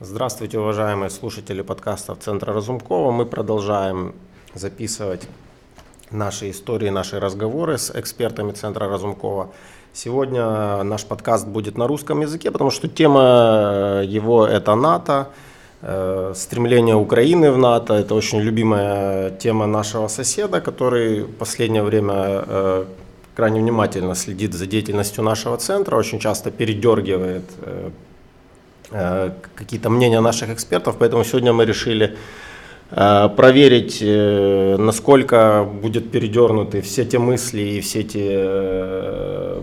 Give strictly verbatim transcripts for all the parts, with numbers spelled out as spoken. Здравствуйте, уважаемые слушатели подкастов Центра Разумкова. Мы продолжаем записывать наши истории, наши разговоры с экспертами Центра Разумкова. Сегодня наш подкаст будет на русском языке, потому что тема его – это НАТО, стремление Украины в НАТО. Это очень любимая тема нашего соседа, который в последнее время крайне внимательно следит за деятельностью нашего центра, очень часто передергивает какие-то мнения наших экспертов, поэтому сегодня мы решили проверить, насколько будут передернуты все те мысли и все те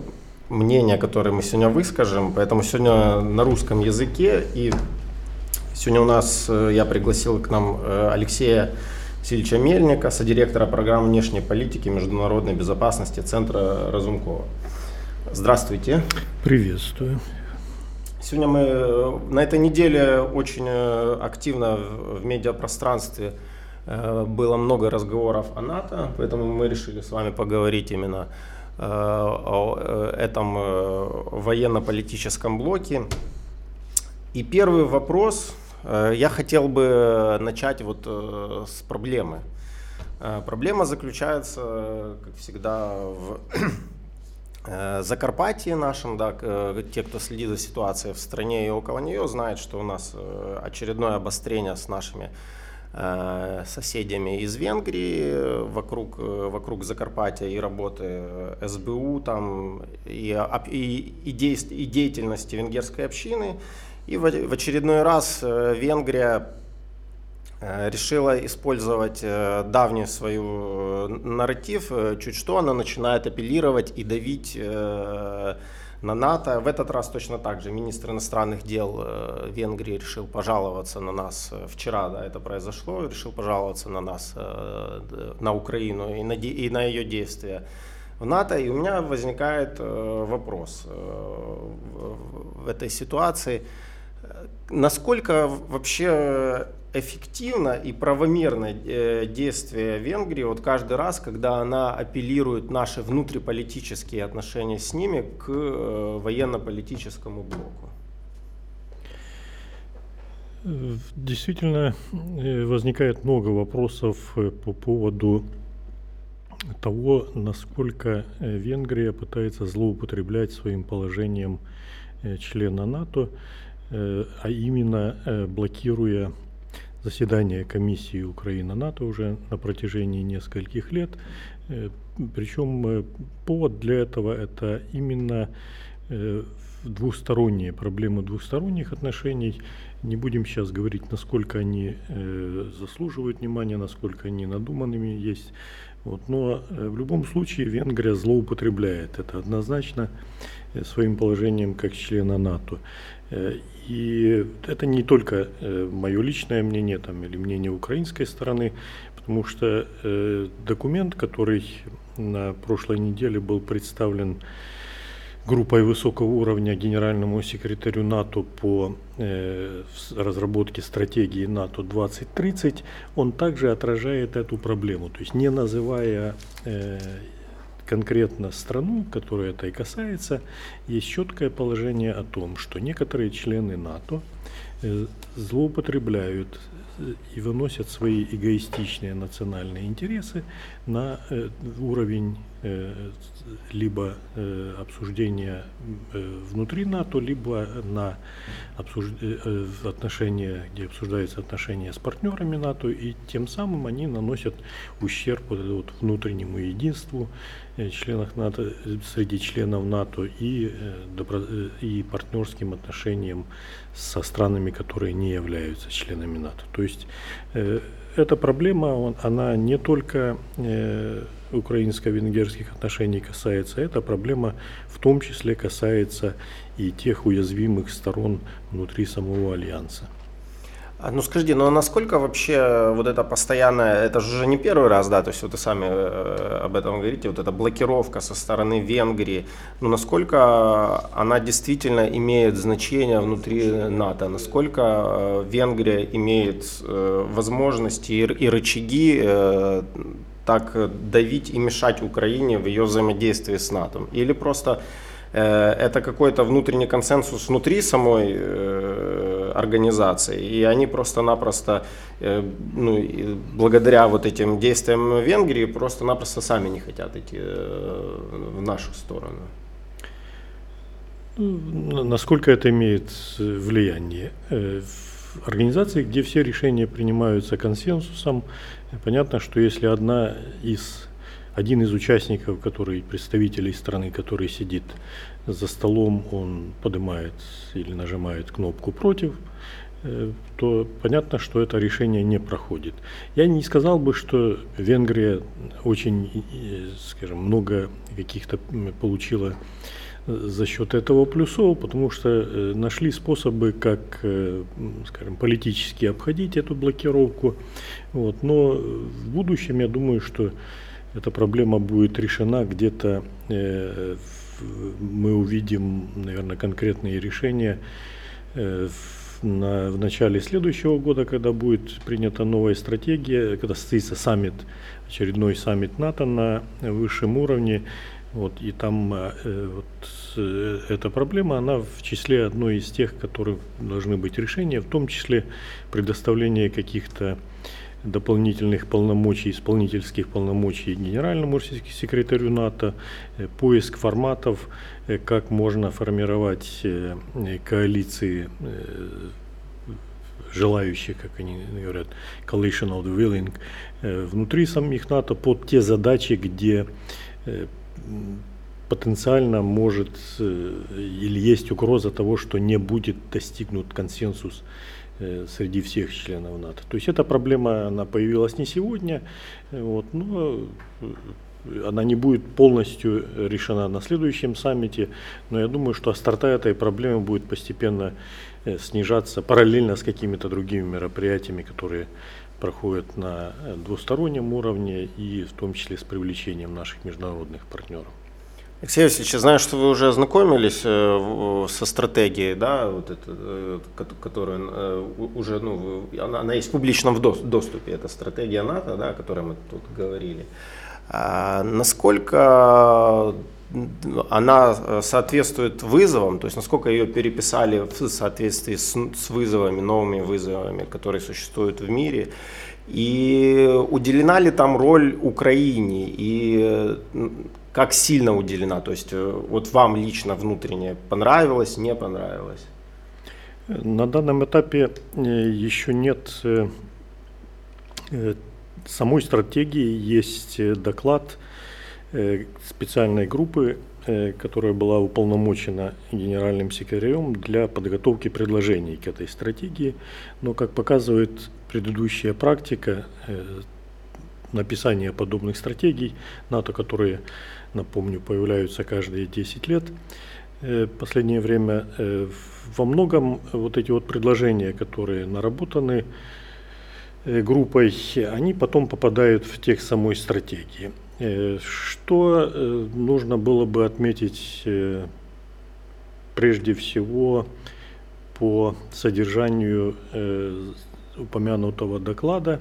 мнения, которые мы сегодня выскажем. Поэтому сегодня на русском языке, и сегодня у нас я пригласил к нам Алексея Сильча Мельника, содиректора программы внешней политики и международной безопасности Центра Разумкова. Здравствуйте. Приветствую. Сегодня мы на этой неделе очень активно в медиапространстве было много разговоров о НАТО, поэтому мы решили с вами поговорить именно о этом военно-политическом блоке. И первый вопрос, я хотел бы начать вот с проблемы. Проблема заключается, как всегда, в... Закарпатье нашим, да, те, кто следит за ситуацией в стране и около нее, знают, что у нас очередное обострение с нашими соседями из Венгрии вокруг, вокруг Закарпатья и работы эс бэ у там, и, и, и, действ, и деятельности венгерской общины. И в, в очередной раз Венгрия решила использовать давний свой нарратив, чуть что она начинает апеллировать и давить на НАТО. В этот раз точно так же министр иностранных дел Венгрии решил пожаловаться на нас, вчера да, это произошло, решил пожаловаться на нас, на Украину и на, и на ее действия в НАТО. И у меня возникает вопрос в этой ситуации, насколько вообще эффективно и правомерно действие Венгрии вот каждый раз, когда она апеллирует наши внутриполитические отношения с ними к военно-политическому блоку? Действительно, возникает много вопросов по поводу того, насколько Венгрия пытается злоупотреблять своим положением члена НАТО, а именно блокируя заседание комиссии Украина-НАТО уже на протяжении нескольких лет. Причем повод для этого это именно двусторонние проблемы двусторонних отношений. Не будем сейчас говорить, насколько они заслуживают внимания, насколько они надуманными есть. Вот. Но в любом случае Венгрия злоупотребляет это однозначно своим положением как члена НАТО. И это не только мое личное мнение там, или мнение украинской стороны, потому что документ, который на прошлой неделе был представлен группой высокого уровня генеральному секретарю НАТО по э, разработке стратегии НАТО двадцать тридцать, он также отражает эту проблему. То есть не называя э, конкретно страну, которая это и касается, есть четкое положение о том, что некоторые члены НАТО э, злоупотребляют и выносят свои эгоистичные национальные интересы на э, уровень э, либо э, обсуждения э, внутри НАТО, либо на обсуж... э, отношения, где обсуждаются отношения с партнерами НАТО, и тем самым они наносят ущерб вот, вот, внутреннему единству э, членов НАТО, среди членов НАТО и, э, добро... и партнерским отношениям со странами, которые не являются членами НАТО. То есть э, эта проблема, он, она не только э, украинско-венгерских отношений касается, эта проблема в том числе касается и тех уязвимых сторон внутри самого Альянса. Ну скажите, ну насколько вообще вот это постоянное, это же уже не первый раз, да, то есть вот вы сами об этом говорите, вот эта блокировка со стороны Венгрии, ну насколько она действительно имеет значение внутри НАТО, насколько Венгрия имеет возможности и рычаги так давить и мешать Украине в ее взаимодействии с НАТО, или просто это какой-то внутренний консенсус внутри самой организаций. И они просто-напросто, ну, благодаря вот этим действиям Венгрии, просто-напросто сами не хотят идти в нашу сторону. Насколько это имеет влияние? В организации, где все решения принимаются консенсусом, понятно, что если одна из, один из участников, который, представителей страны, который сидит за столом, он поднимает или нажимает кнопку «против», то понятно, что это решение не проходит. Я не сказал бы, что Венгрия очень, скажем, много каких-то получила за счет этого плюсов, потому что нашли способы, как, скажем, политически обходить эту блокировку. Вот. Но в будущем, я думаю, что эта проблема будет решена где-то, э, мы увидим, наверное, конкретные решения э, в, на, в начале следующего года, когда будет принята новая стратегия, когда состоится саммит, очередной саммит НАТО на высшем уровне. Вот, и там э, вот, э, эта проблема, она в числе одной из тех, которые должны быть решения, в том числе предоставление каких-то дополнительных полномочий, исполнительских полномочий генеральному секретарю НАТО, э, поиск форматов, э, как можно формировать э, коалиции э, желающих, как они говорят, coalition of the willing, э, внутри самих НАТО под те задачи, где э, потенциально может или есть угроза того, что не будет достигнут консенсус среди всех членов НАТО. То есть эта проблема, она появилась не сегодня, вот, но она не будет полностью решена на следующем саммите, но я думаю, что острота этой проблемы будет постепенно снижаться параллельно с какими-то другими мероприятиями, которые проходят на двустороннем уровне и в том числе с привлечением наших международных партнеров. Алексей Васильевич, я знаю, что вы уже ознакомились со стратегией, да, вот это, которая уже, ну, она, она есть в публичном доступе, это стратегия НАТО, да, о которой мы тут говорили. А насколько она соответствует вызовам, то есть насколько ее переписали в соответствии с, с вызовами, новыми вызовами, которые существуют в мире, и уделена ли там роль Украине, и как сильно уделена, то есть вот вам лично внутренне понравилось, не понравилось? На данном этапе еще нет самой стратегии, есть доклад специальной группы, которая была уполномочена генеральным секретарем для подготовки предложений к этой стратегии. Но, как показывает предыдущая практика, написание подобных стратегий НАТО, которые, напомню, появляются каждые десять лет, в последнее время во многом вот эти вот предложения, которые наработаны группой, они потом попадают в текст самой стратегии. Что нужно было бы отметить прежде всего по содержанию упомянутого доклада,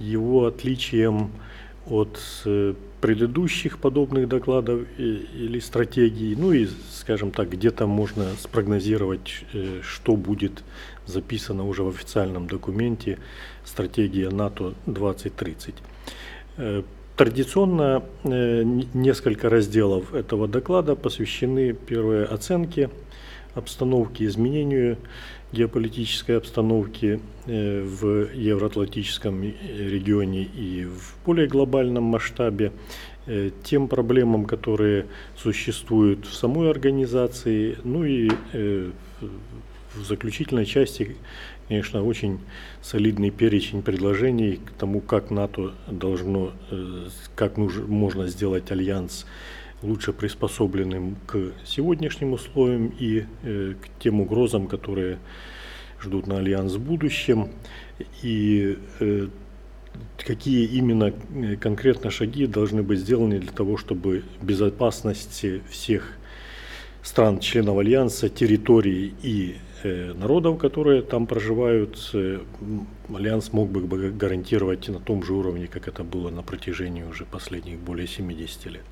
его отличием от предыдущих подобных докладов или стратегий, ну и, скажем так, где-то можно спрогнозировать, что будет записано уже в официальном документе «Стратегия НАТО двадцать тридцать». Традиционно несколько разделов этого доклада посвящены первой оценке обстановки, изменению геополитической обстановки в евроатлантическом регионе и в более глобальном масштабе, тем проблемам, которые существуют в самой организации, ну и в заключительной части, конечно, очень солидный перечень предложений к тому, как НАТО должно, как нужно, можно сделать альянс лучше приспособленным к сегодняшним условиям и э, к тем угрозам, которые ждут на альянс в будущем, и э, какие именно конкретно шаги должны быть сделаны для того, чтобы безопасность всех стран-членов альянса, территорий и э, народов, которые там проживают, э, альянс мог бы гарантировать на том же уровне, как это было на протяжении уже последних более семидесяти лет.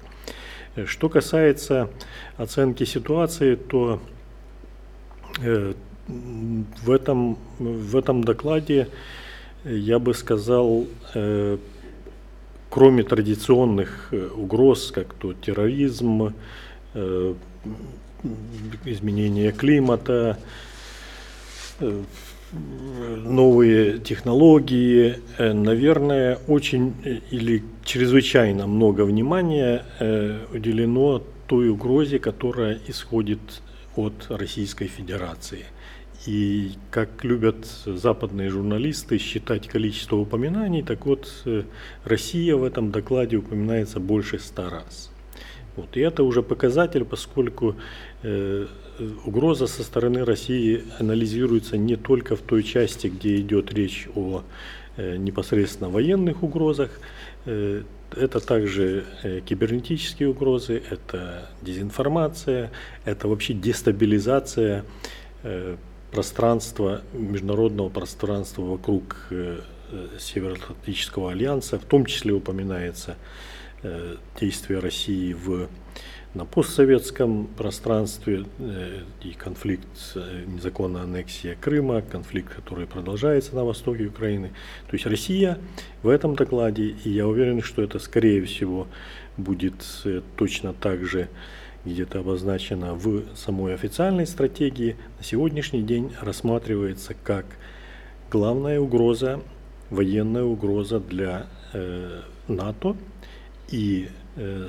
Что касается оценки ситуации, то э, В этом, в этом докладе, я бы сказал, э, кроме традиционных угроз, как то терроризм, э, изменение климата, э, новые технологии, э, наверное, очень или чрезвычайно много внимания э, уделено той угрозе, которая исходит от Российской Федерации. И как любят западные журналисты считать количество упоминаний, так вот Россия в этом докладе упоминается больше ста раз. Вот. И это уже показатель, поскольку э, угроза со стороны России анализируется не только в той части, где идет речь о э, непосредственно военных угрозах, э, это также кибернетические угрозы, это дезинформация, это вообще дестабилизация э, пространства, международного пространства вокруг э, Североатлантического альянса, в том числе упоминается э, действие России в, на постсоветском пространстве э, и конфликт, э, незаконная аннексия Крыма, конфликт, который продолжается на востоке Украины. То есть Россия в этом докладе, и я уверен, что это скорее всего будет э, точно так же где-то обозначено в самой официальной стратегии, на сегодняшний день рассматривается как главная угроза, военная угроза для э, НАТО. И э,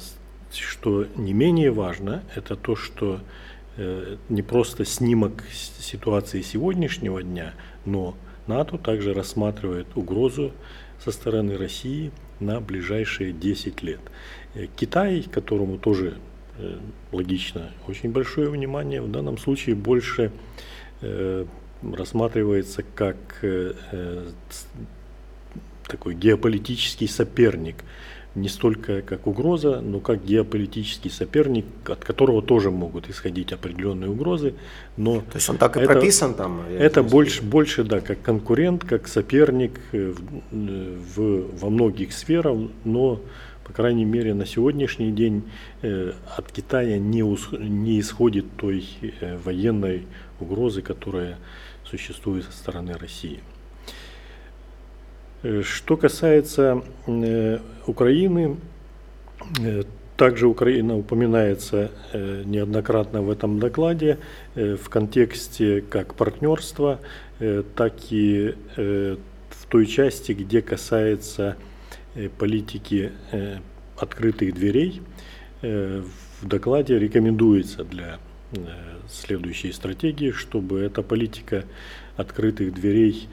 что не менее важно, это то, что э, не просто снимок ситуации сегодняшнего дня, но НАТО также рассматривает угрозу со стороны России на ближайшие десять лет. Китай, которому тоже логично очень большое внимание, в данном случае больше э, рассматривается как э, такой геополитический соперник, не столько как угроза, но как геополитический соперник, от которого тоже могут исходить определенные угрозы. Но то есть он так и это, прописан там? Это больше, больше, да, как конкурент, как соперник в, в, во многих сферах, но по крайней мере, на сегодняшний день э, от Китая не, ус, не исходит той э, военной угрозы, которая существует со стороны России. Э, что касается э, Украины, э, также Украина упоминается э, неоднократно в этом докладе э, в контексте как партнерства, э, так и э, в той части, где касается политики э, открытых дверей. Э, в докладе рекомендуется для э, следующей стратегии, чтобы эта политика открытых дверей,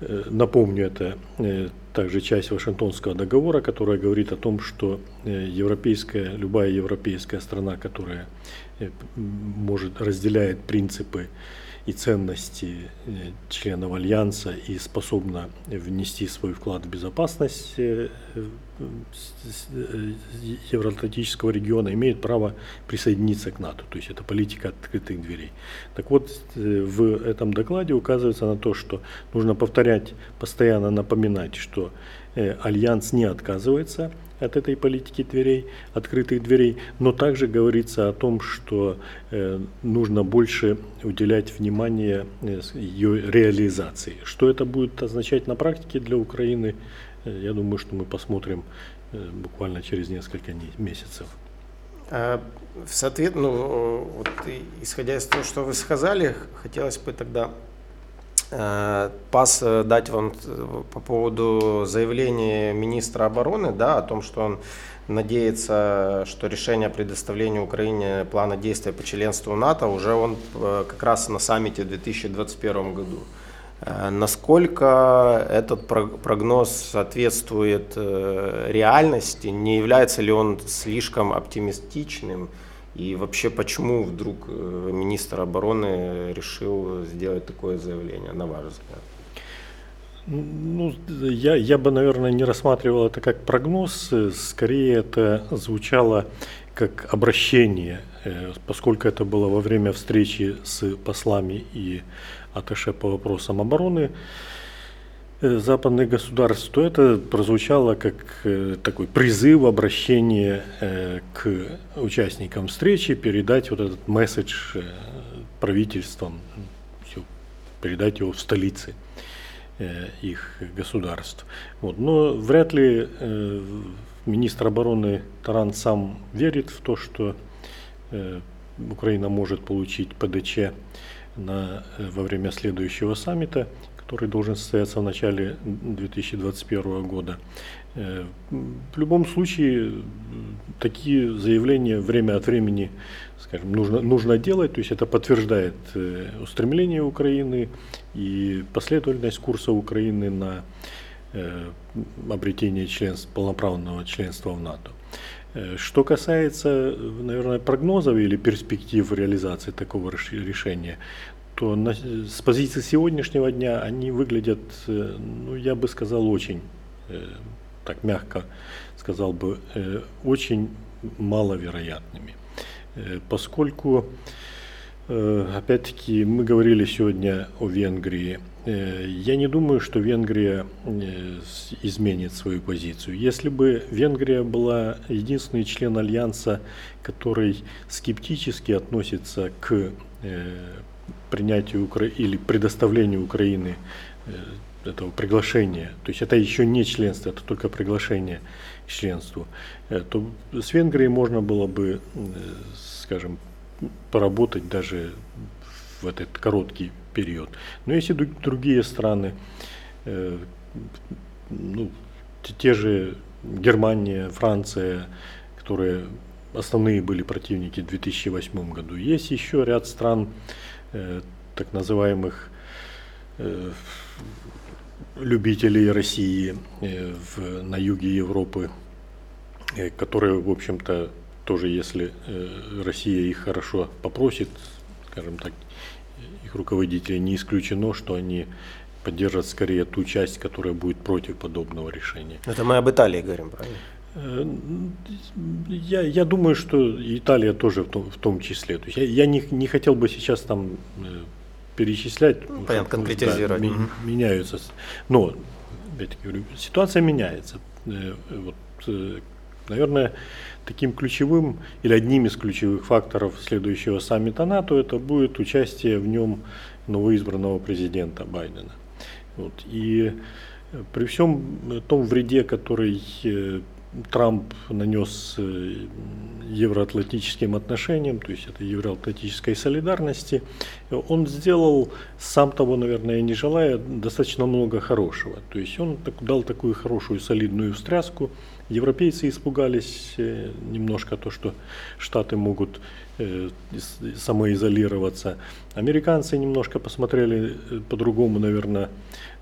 э, напомню, это э, также часть Вашингтонского договора, которая говорит о том, что э, европейская, любая европейская страна, которая э, может, разделяет принципы и ценности членов Альянса и способна внести свой вклад в безопасность Евроатлантического региона, имеет право присоединиться к НАТО. То есть это политика открытых дверей. Так вот, в этом докладе указывается на то, что нужно повторять, постоянно напоминать, что Альянс не отказывается от этой политики дверей, открытых дверей, но также говорится о том, что э, нужно больше уделять внимание э, ее реализации. Что это будет означать на практике для Украины, э, я думаю, что мы посмотрим э, буквально через несколько месяцев. А, в ответ, ну, вот, исходя из того, что вы сказали, хотелось бы тогда пас дать вам по поводу заявления министра обороны, да, о том, что он надеется, что решение о предоставлении Украине плана действий по членству НАТО уже он как раз на саммите в две тысячи двадцать первом году. Насколько этот прогноз соответствует реальности, не является ли он слишком оптимистичным? И вообще, почему вдруг министр обороны решил сделать такое заявление, на ваш взгляд? Ну, я, я бы, наверное, не рассматривал это как прогноз, скорее это звучало как обращение, поскольку это было во время встречи с послами и атташе по вопросам обороны западных государств, то это прозвучало как э, такой призыв, обращение э, к участникам встречи передать вот этот месседж э, правительствам, все передать его в столицы их государств. Вот. Но вряд ли э, министр обороны Таран сам верит в то, что э, Украина может получить ПДЧ на, во время следующего саммита, который должен состояться в начале две тысячи двадцать первого года. Э, в любом случае, такие заявления время от времени, скажем, нужно, нужно делать, то есть это подтверждает э, устремление Украины и последовательность курса Украины на э, обретение членства, полноправного членства в НАТО. Э, что касается, наверное, прогнозов или перспектив реализации такого решения, то на, с позиции сегодняшнего дня они выглядят, э, ну, я бы сказал, очень, э, так мягко сказал бы, э, очень маловероятными. Поскольку, опять-таки, мы говорили сегодня о Венгрии, я не думаю, что Венгрия изменит свою позицию. Если бы Венгрия была единственный член Альянса, который скептически относится к принятию или предоставлению Украины этого приглашения, то есть это еще не членство, это только приглашение к членству, то с Венгрией можно было бы, скажем, поработать даже в этот короткий период. Но если другие страны, ну, те же Германия, Франция, которые основные были противники в две тысячи восьмом году, есть еще ряд стран, так называемых любителей России э, в, на юге Европы, э, которые, в общем-то, тоже, если э, Россия их хорошо попросит, скажем так, их руководителей, не исключено, что они поддержат скорее ту часть, которая будет против подобного решения. Это мы об Италии говорим, правильно? Э, я, я думаю, что Италия тоже в том, в том числе. То есть я я не, не хотел бы сейчас там... Э, перечислять, ну, понятно, конкретизировать. Да, ми- меняются. Но, опять-таки говорю, ситуация меняется. Э, вот, э, наверное, таким ключевым или одним из ключевых факторов следующего саммита НАТО это будет участие в нем новоизбранного президента Байдена. Вот. И при всем том вреде, который э, Трамп нанес евроатлантическим отношениям, то есть это евроатлантической солидарности, он сделал, сам того, наверное, не желая, достаточно много хорошего. То есть он дал такую хорошую солидную встряску. Европейцы испугались немножко то, что Штаты могут самоизолироваться. Американцы немножко посмотрели по-другому, наверное,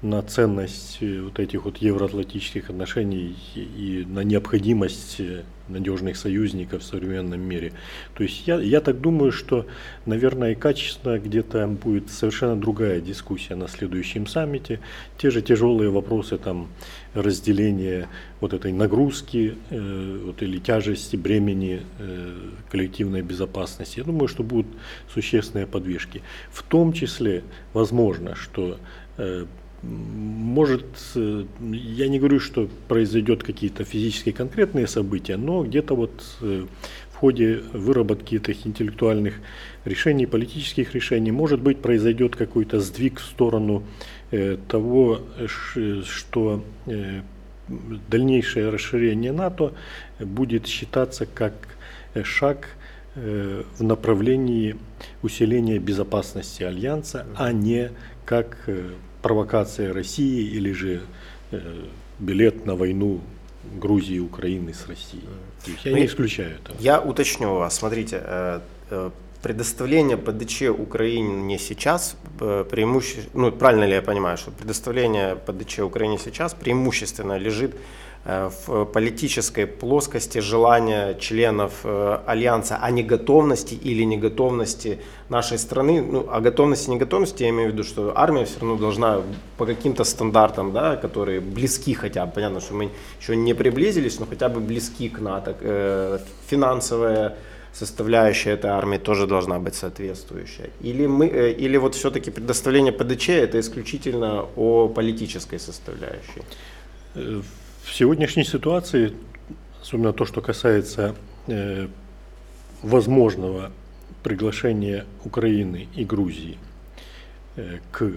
на ценность вот этих вот евроатлантических отношений и на необходимость надежных союзников в современном мире. То есть я, я так думаю, что, наверное, качественно где-то будет совершенно другая дискуссия на следующем саммите. Те же тяжелые вопросы там разделения вот этой нагрузки э, вот, или тяжести, бремени э, коллективной безопасности. Я думаю, что будут существенные подвижки. В том числе, возможно, что э, может, я не говорю, что произойдет какие-то физические конкретные события, но где-то вот в ходе выработки этих интеллектуальных решений, политических решений, может быть, произойдет какой-то сдвиг в сторону того, что дальнейшее расширение НАТО будет считаться как шаг в направлении усиления безопасности Альянса, а не как провокация России или же э, билет на войну Грузии и Украины с Россией. То есть я ну, не исключаю этого. Я уточню вас. Смотрите, э, э, предоставление ПДЧ Украине не сейчас, э, преимуще... ну правильно ли я понимаю, что предоставление ПДЧ Украине сейчас преимущественно лежит э, в политической плоскости желания членов э, Альянса, а не готовности или неготовности нашей страны, ну, о готовности и неготовности я имею в виду, что армия все равно должна по каким-то стандартам, да, которые близки хотя бы, понятно, что мы еще не приблизились, но хотя бы близки к НАТО, э, финансовая составляющая этой армии тоже должна быть соответствующая. Или, мы, э, или вот все-таки предоставление ПДЧ это исключительно о политической составляющей? В сегодняшней ситуации, особенно то, что касается э, возможного приглашение Украины и Грузии к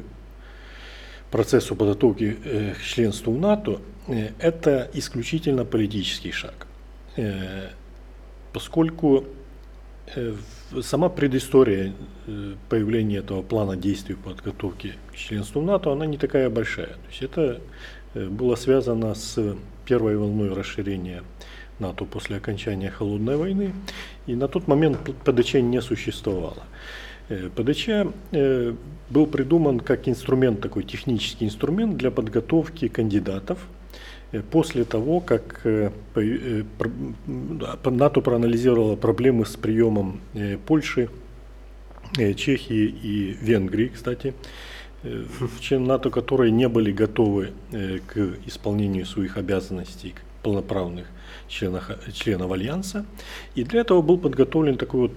процессу подготовки к членству в НАТО, это исключительно политический шаг, поскольку сама предыстория появления этого плана действий подготовки к членству в НАТО, она не такая большая. То есть это было связано с первой волной расширения НАТО после окончания Холодной войны, и на тот момент ПДЧ не существовало. ПДЧ был придуман как инструмент, такой технический инструмент для подготовки кандидатов после того, как НАТО проанализировало проблемы с приемом Польши, Чехии и Венгрии, кстати, в член НАТО, которые не были готовы к исполнению своих обязанностей полноправных членов, членов Альянса. И для этого был подготовлен такой вот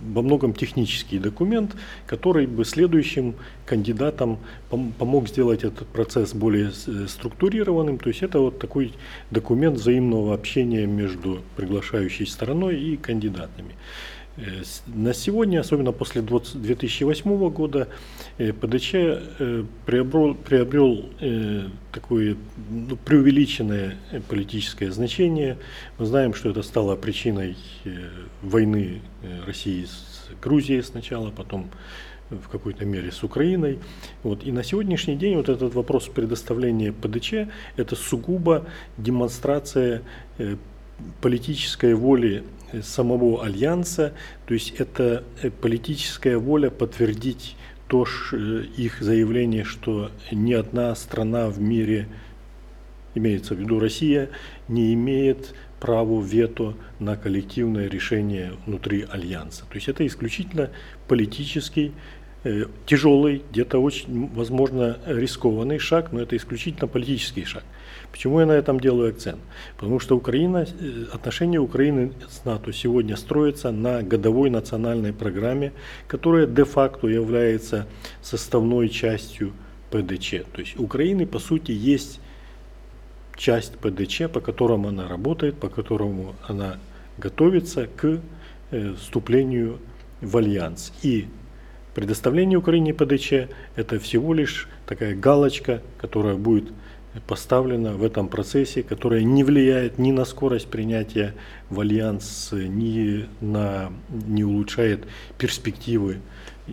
во многом технический документ, который бы следующим кандидатам помог сделать этот процесс более структурированным. То есть это вот такой документ взаимного общения между приглашающей стороной и кандидатами. На сегодня, особенно после две тысячи восьмого года, ПДЧ приобрел, приобрел такое ну, преувеличенное политическое значение. Мы знаем, что это стало причиной войны России с Грузией сначала, потом в какой-то мере с Украиной. Вот. И на сегодняшний день вот этот вопрос предоставления ПДЧ – это сугубо демонстрация политической воли самого Альянса, то есть это политическая воля подтвердить то их заявление, что ни одна страна в мире, имеется в виду Россия, не имеет права вето на коллективное решение внутри Альянса. То есть это исключительно политический, тяжелый, где-то очень, возможно, рискованный шаг, но это исключительно политический шаг. Почему я на этом делаю акцент? Потому что Украина, отношения Украины с НАТО сегодня строятся на годовой национальной программе, которая де-факто является составной частью ПДЧ. То есть у Украины, по сути, есть часть ПДЧ, по которому она работает, по которому она готовится к вступлению в Альянс. И предоставление Украине ПДЧ – это всего лишь такая галочка, которая будет поставлена в этом процессе, которая не влияет ни на скорость принятия в Альянс, ни на, не улучшает перспективы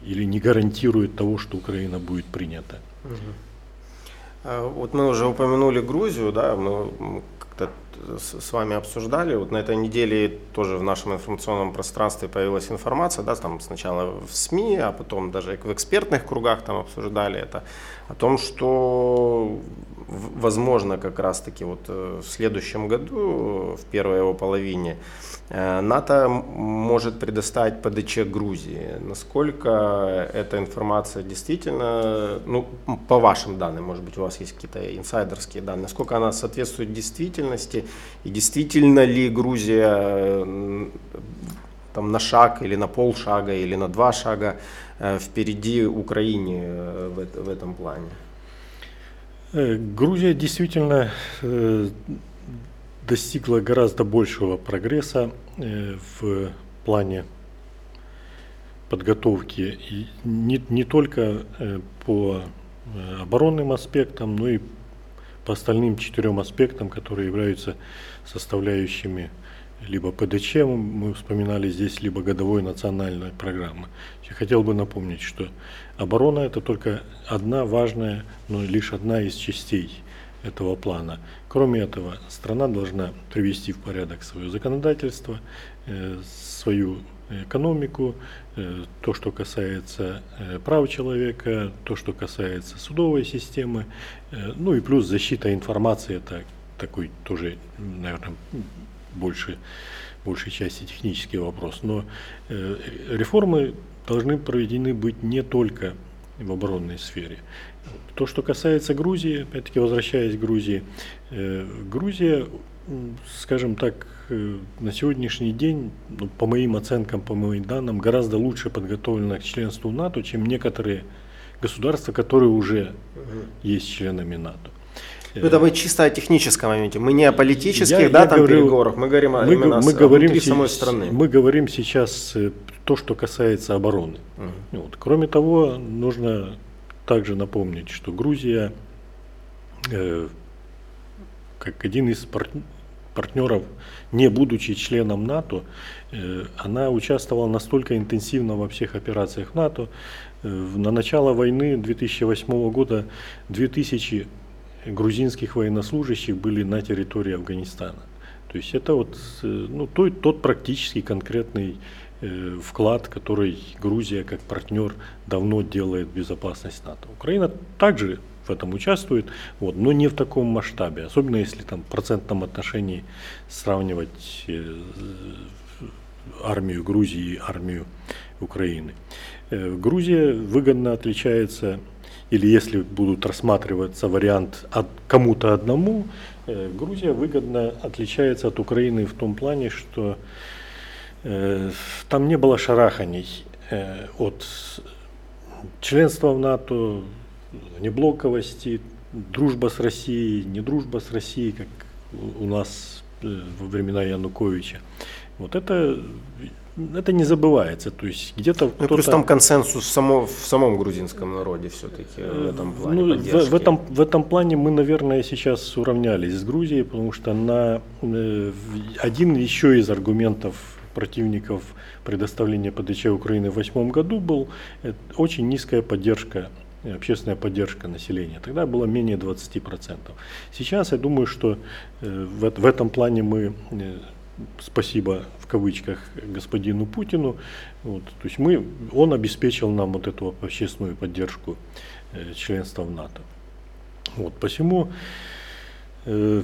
или не гарантирует того, что Украина будет принята. Угу. Вот мы уже упомянули Грузию, да, мы как-то с вами обсуждали. Вот на этой неделе тоже в нашем информационном пространстве появилась информация, да, там сначала в СМИ, а потом даже в экспертных кругах там обсуждали это, о том, что возможно как раз-таки вот в следующем году, в первой его половине, НАТО может предоставить ПДЧ Грузии. Насколько эта информация действительно, ну, по вашим данным, может быть, у вас есть какие-то инсайдерские данные, насколько она соответствует действительности, и действительно ли Грузия там на шаг или на полшага или на два шага впереди Украине в этом плане? Грузия действительно достигла гораздо большего прогресса в плане подготовки и не, не только по оборонным аспектам, но и по остальным четырем аспектам, которые являются составляющими либо ПДЧ, мы вспоминали здесь, либо годовой национальной программы. Я хотел бы напомнить, что оборона – это только одна важная, но лишь одна из частей этого плана. Кроме этого, страна должна привести в порядок свое законодательство, свою экономику, то, что касается прав человека, то, что касается судовой системы, ну и плюс защита информации – это такой тоже, наверное, больше, большей части технический вопрос. Но э, реформы должны проведены быть не только в оборонной сфере. То, что касается Грузии, опять-таки возвращаясь к Грузии, э, Грузия, скажем так, э, на сегодняшний день, ну, по моим оценкам, по моим данным, гораздо лучше подготовлена к членству в НАТО, чем некоторые государства, которые уже [S2] Uh-huh. [S1] Есть членами НАТО. Ну, это мы чисто о техническом моменте, мы не о политических я, да, я там говорю, переговорах, мы говорим мы, именно мы говорим внутри самой страны. Мы говорим сейчас то, что касается обороны. Uh-huh. Вот. Кроме того, нужно также напомнить, что Грузия, э, как один из партнеров, партнеров, не будучи членом НАТО, она участвовала настолько интенсивно во всех операциях НАТО. На начало войны две тысячи восьмого года две тысячи грузинских военнослужащих были на территории Афганистана. То есть это вот, ну, тот, тот практически конкретный вклад, который Грузия как партнер давно делает в безопасность НАТО. Украина также в этом участвует, вот, но не в таком масштабе, особенно если там, в процентном отношении сравнивать э, армию Грузии и армию Украины. Э, Грузия выгодно отличается, или если будут рассматриваться вариант от кому-то одному, э, Грузия выгодно отличается от Украины в том плане, что э, там не было шараханий э, от членства в НАТО, неблоковости, дружба с Россией, не дружба с Россией, как у нас во времена Януковича. Вот это, это не забывается. То есть где-то ну, плюс там консенсус само, в самом грузинском народе все-таки в этом плане ну, поддержки. В, в, этом, в этом плане мы, наверное, сейчас уравнялись с Грузией, потому что на, один еще из аргументов противников предоставления ПДЧ Украины в две тысячи восьмом году был очень низкая поддержка, общественная поддержка населения. Тогда было менее двадцати процентов. Сейчас я думаю, что в этом плане мы, спасибо в кавычках господину Путину, вот, то есть мы, он обеспечил нам вот эту общественную поддержку членства в НАТО. Вот, посему, я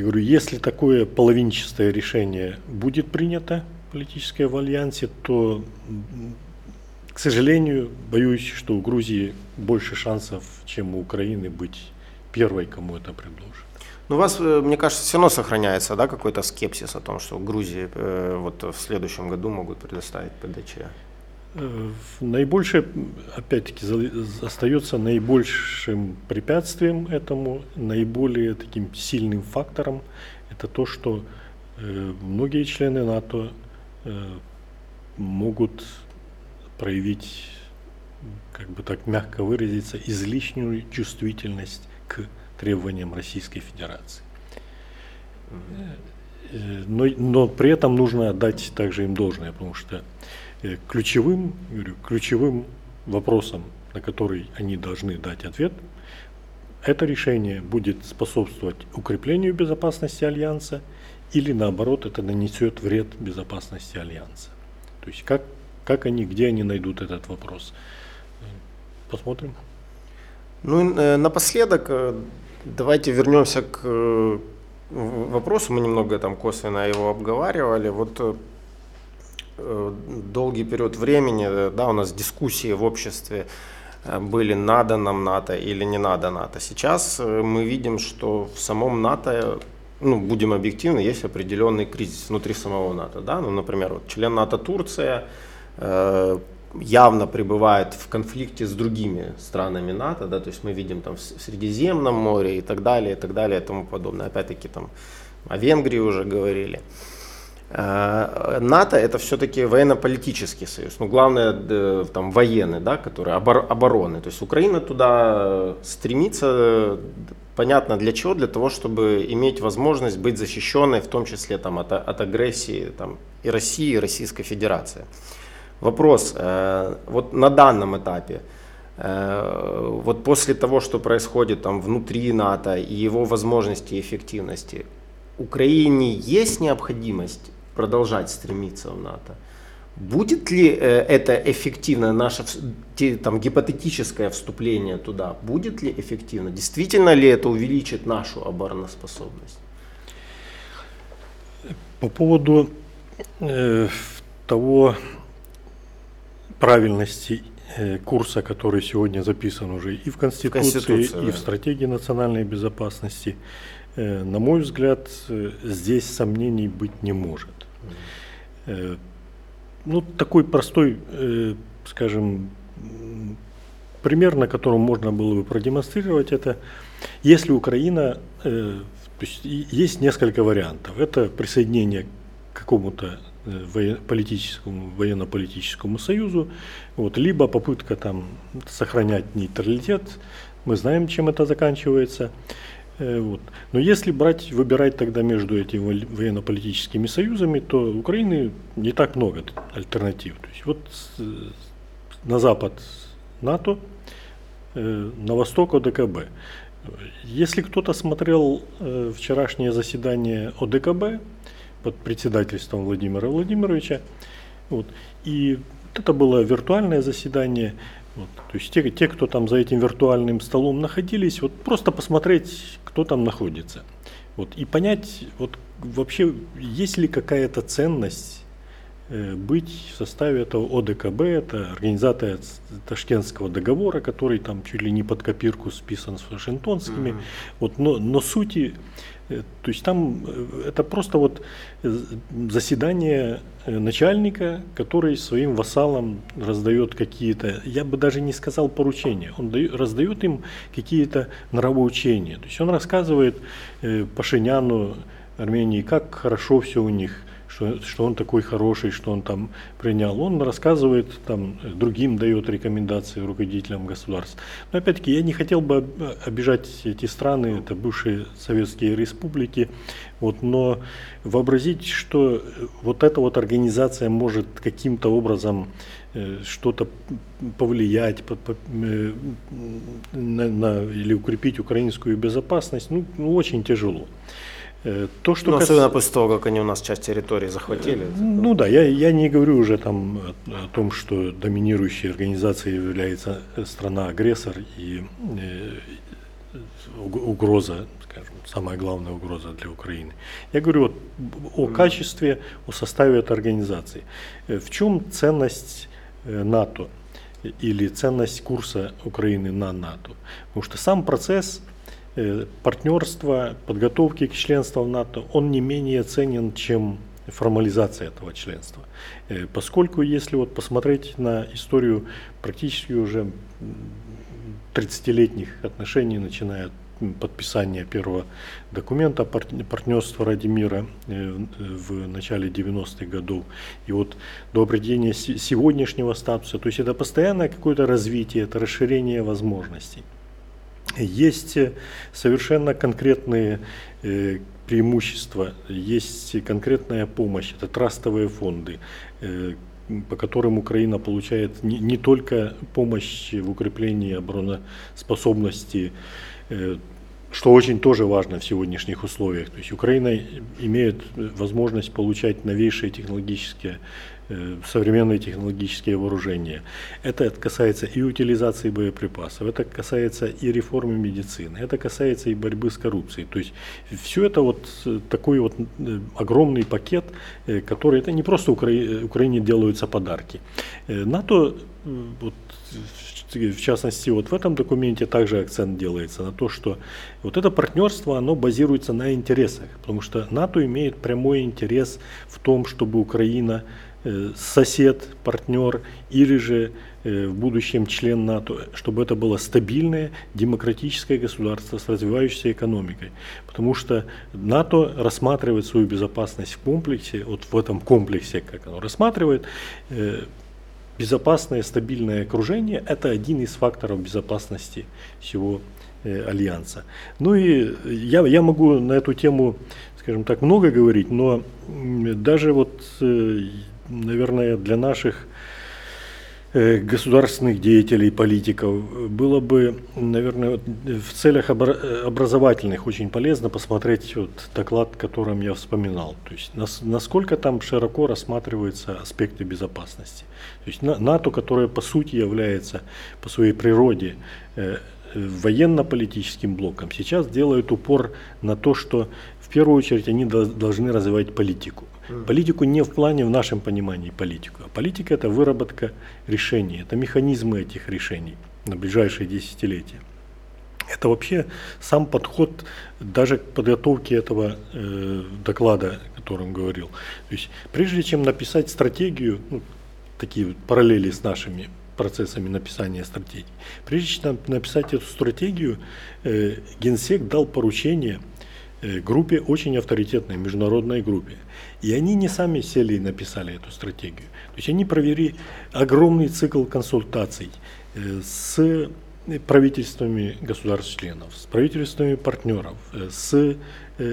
говорю, если такое половинчатое решение будет принято политическое в альянсе, то к сожалению, боюсь, что у Грузии больше шансов, чем у Украины, быть первой, кому это предложат. Но у вас, мне кажется, все равно сохраняется, да, какой-то скепсис о том, что Грузии э, вот в следующем году могут предоставить ПДЧ? Наибольшее, опять-таки, остается наибольшим препятствием этому, наиболее таким сильным фактором, это то, что э, многие члены НАТО э, могут проявить, как бы так мягко выразиться, излишнюю чувствительность к требованиям Российской Федерации. Но, но при этом нужно отдать также им должное, потому что ключевым, говорю, ключевым вопросом, на который они должны дать ответ, это решение будет способствовать укреплению безопасности Альянса или наоборот это нанесет вред безопасности Альянса. То есть как Как они, где они найдут этот вопрос? Посмотрим. Ну и напоследок давайте вернемся к вопросу. Мы немного там косвенно его обговаривали. Вот долгий период времени, да, у нас дискуссии в обществе были, надо нам НАТО или не надо НАТО. Сейчас мы видим, что в самом НАТО, ну, будем объективны, есть определенный кризис внутри самого НАТО. Да? Ну, например, вот член НАТО Турция явно пребывает в конфликте с другими странами НАТО, да, то есть мы видим там в Средиземном море и так далее, и так далее, и тому подобное. Опять-таки там о Венгрии уже говорили. НАТО это все-таки военно-политический союз, ну главное там военный, да, который обор- обороны, то есть Украина туда стремится, понятно для чего, для того, чтобы иметь возможность быть защищенной, в том числе там от, от агрессии там, и России, и Российской Федерации. Вопрос, э, вот на данном этапе, э, вот после того, что происходит там внутри НАТО и его возможности и эффективности, Украине есть необходимость продолжать стремиться в НАТО? Будет ли это эффективно, наше там, гипотетическое вступление туда, будет ли эффективно? Действительно ли это увеличит нашу обороноспособность? По поводу э, того правильности э, курса, который сегодня записан уже и в Конституции, в Конституции и да. в стратегии национальной безопасности, э, на мой взгляд, э, здесь сомнений быть не может. Э, Ну, такой простой, э, скажем, пример, на котором можно было бы продемонстрировать это, если Украина, э, то есть есть несколько вариантов. Это присоединение к какому-то политическому, военно-политическому союзу, вот, либо попытка там сохранять нейтралитет, мы знаем, чем это заканчивается. Э, вот. Но если брать, выбирать тогда между этими военно-политическими союзами, то у Украины не так много альтернатив. То есть, вот с, на запад НАТО, э, на восток О Д К Б. Если кто-то смотрел э, вчерашнее заседание О Д К Б под председательством Владимира Владимировича, вот, и это было виртуальное заседание, вот, то есть те, те, кто там за этим виртуальным столом находились, вот просто посмотреть, кто там находится, вот, и понять, вот, вообще есть ли какая-то ценность э, быть в составе этого О Д К Б, это организация Ташкентского договора, который там чуть ли не под копирку списан с вашингтонскими, mm-hmm. вот, но, но сути... То есть там это просто вот заседание начальника, который своим вассалам раздает какие-то, я бы даже не сказал поручения, он дает, раздает им какие-то нравоучения. То есть он рассказывает Пашиняну, Армении, как хорошо все у них, что, что он такой хороший, что он там принял. Он рассказывает, там, другим дает рекомендации руководителям государств. Но опять-таки я не хотел бы обижать эти страны, это бывшие советские республики, вот, но вообразить, что вот эта вот организация может каким-то образом э, что-то повлиять по, по, э, на, на, или укрепить украинскую безопасность, ну, ну очень тяжело. То, что ну, кас... Особенно после того, как они у нас часть территории захватили. Ну да, я, я не говорю уже там о, о том, что доминирующей организацией является страна-агрессор и э, угроза, скажем, самая главная угроза для Украины. Я говорю о, о качестве, о составе этой организации. В чем ценность НАТО или ценность курса Украины на НАТО? Потому что сам процесс... партнерство, подготовки к членству в НАТО, он не менее ценен, чем формализация этого членства. Поскольку, если вот посмотреть на историю практически уже тридцатилетних отношений, начиная от подписания первого документа партнерства ради мира в начале девяностых годов и вот до определения сегодняшнего статуса, то есть это постоянное какое-то развитие, это расширение возможностей. Есть совершенно конкретные э, преимущества, есть конкретная помощь, это трастовые фонды, э, по которым Украина получает не, не только помощь в укреплении обороноспособности, э, что очень тоже важно в сегодняшних условиях. То есть Украина имеет возможность получать новейшие технологические, современные технологические вооружения. Это касается и утилизации боеприпасов, это касается и реформы медицины, это касается и борьбы с коррупцией. То есть все это вот такой вот огромный пакет, который, это не просто Укра... Украине делаются подарки. НАТО, вот, в частности, вот в этом документе также акцент делается на то, что вот это партнерство, оно базируется на интересах, потому что НАТО имеет прямой интерес в том, чтобы Украина сосед, партнер или же э, в будущем член НАТО, чтобы это было стабильное демократическое государство с развивающейся экономикой. Потому что НАТО рассматривает свою безопасность в комплексе, вот в этом комплексе, как оно рассматривает, э, безопасное, стабильное окружение – это один из факторов безопасности всего э, альянса. Ну и я, я могу на эту тему, скажем так, много говорить, но э, даже вот... Э, наверное, для наших государственных деятелей, политиков было бы, наверное, в целях образовательных очень полезно посмотреть вот доклад, о котором я вспоминал. То есть насколько там широко рассматриваются аспекты безопасности. То есть НАТО, которое по сути является по своей природе военно-политическим блоком, сейчас делает упор на то, что в первую очередь они должны развивать политику. Политику не в плане, в нашем понимании, политику. А политика – это выработка решений, это механизмы этих решений на ближайшие десятилетия. Это вообще сам подход даже к подготовке этого э, доклада, о котором говорил. То есть, прежде чем написать стратегию, ну, такие параллели с нашими процессами написания стратегии. Прежде чем написать эту стратегию, Генсек дал поручение группе, очень авторитетной международной группе. И они не сами сели и написали эту стратегию. То есть они провели огромный цикл консультаций с правительствами государств-членов, с правительствами партнеров, с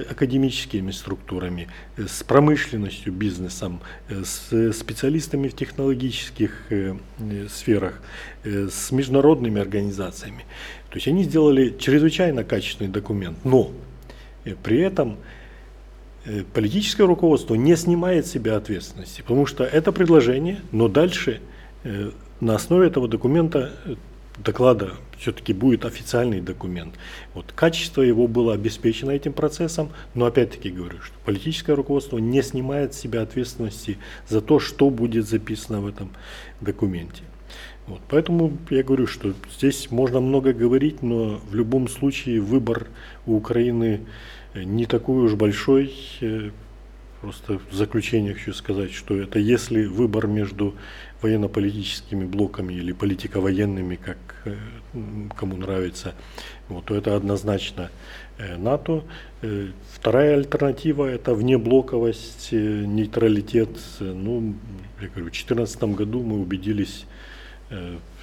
академическими структурами, с промышленностью, бизнесом, с специалистами в технологических сферах, с международными организациями. То есть они сделали чрезвычайно качественный документ, но при этом политическое руководство не снимает с себя ответственности, потому что это предложение, но дальше на основе этого документа, доклада, все-таки будет официальный документ. Вот, качество его было обеспечено этим процессом, но опять-таки говорю, что политическое руководство не снимает с себя ответственности за то, что будет записано в этом документе. Вот, поэтому я говорю, что здесь можно много говорить, но в любом случае выбор у Украины не такой уж большой. Просто в заключение хочу сказать, что это если выбор между военно-политическими блоками или политико-военными, как кому нравится, вот, то это однозначно НАТО. Вторая альтернатива – это внеблоковость, нейтралитет. Ну, я говорю, в две тысячи четырнадцатом году мы убедились,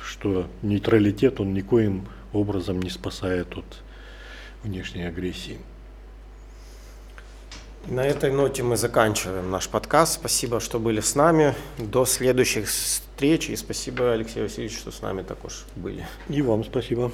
что нейтралитет, он никоим образом не спасает от внешней агрессии. На этой ноте мы заканчиваем наш подкаст. Спасибо, что были с нами. До следующих встреч. И спасибо, Алексей Васильевич, что с нами також были. И вам спасибо.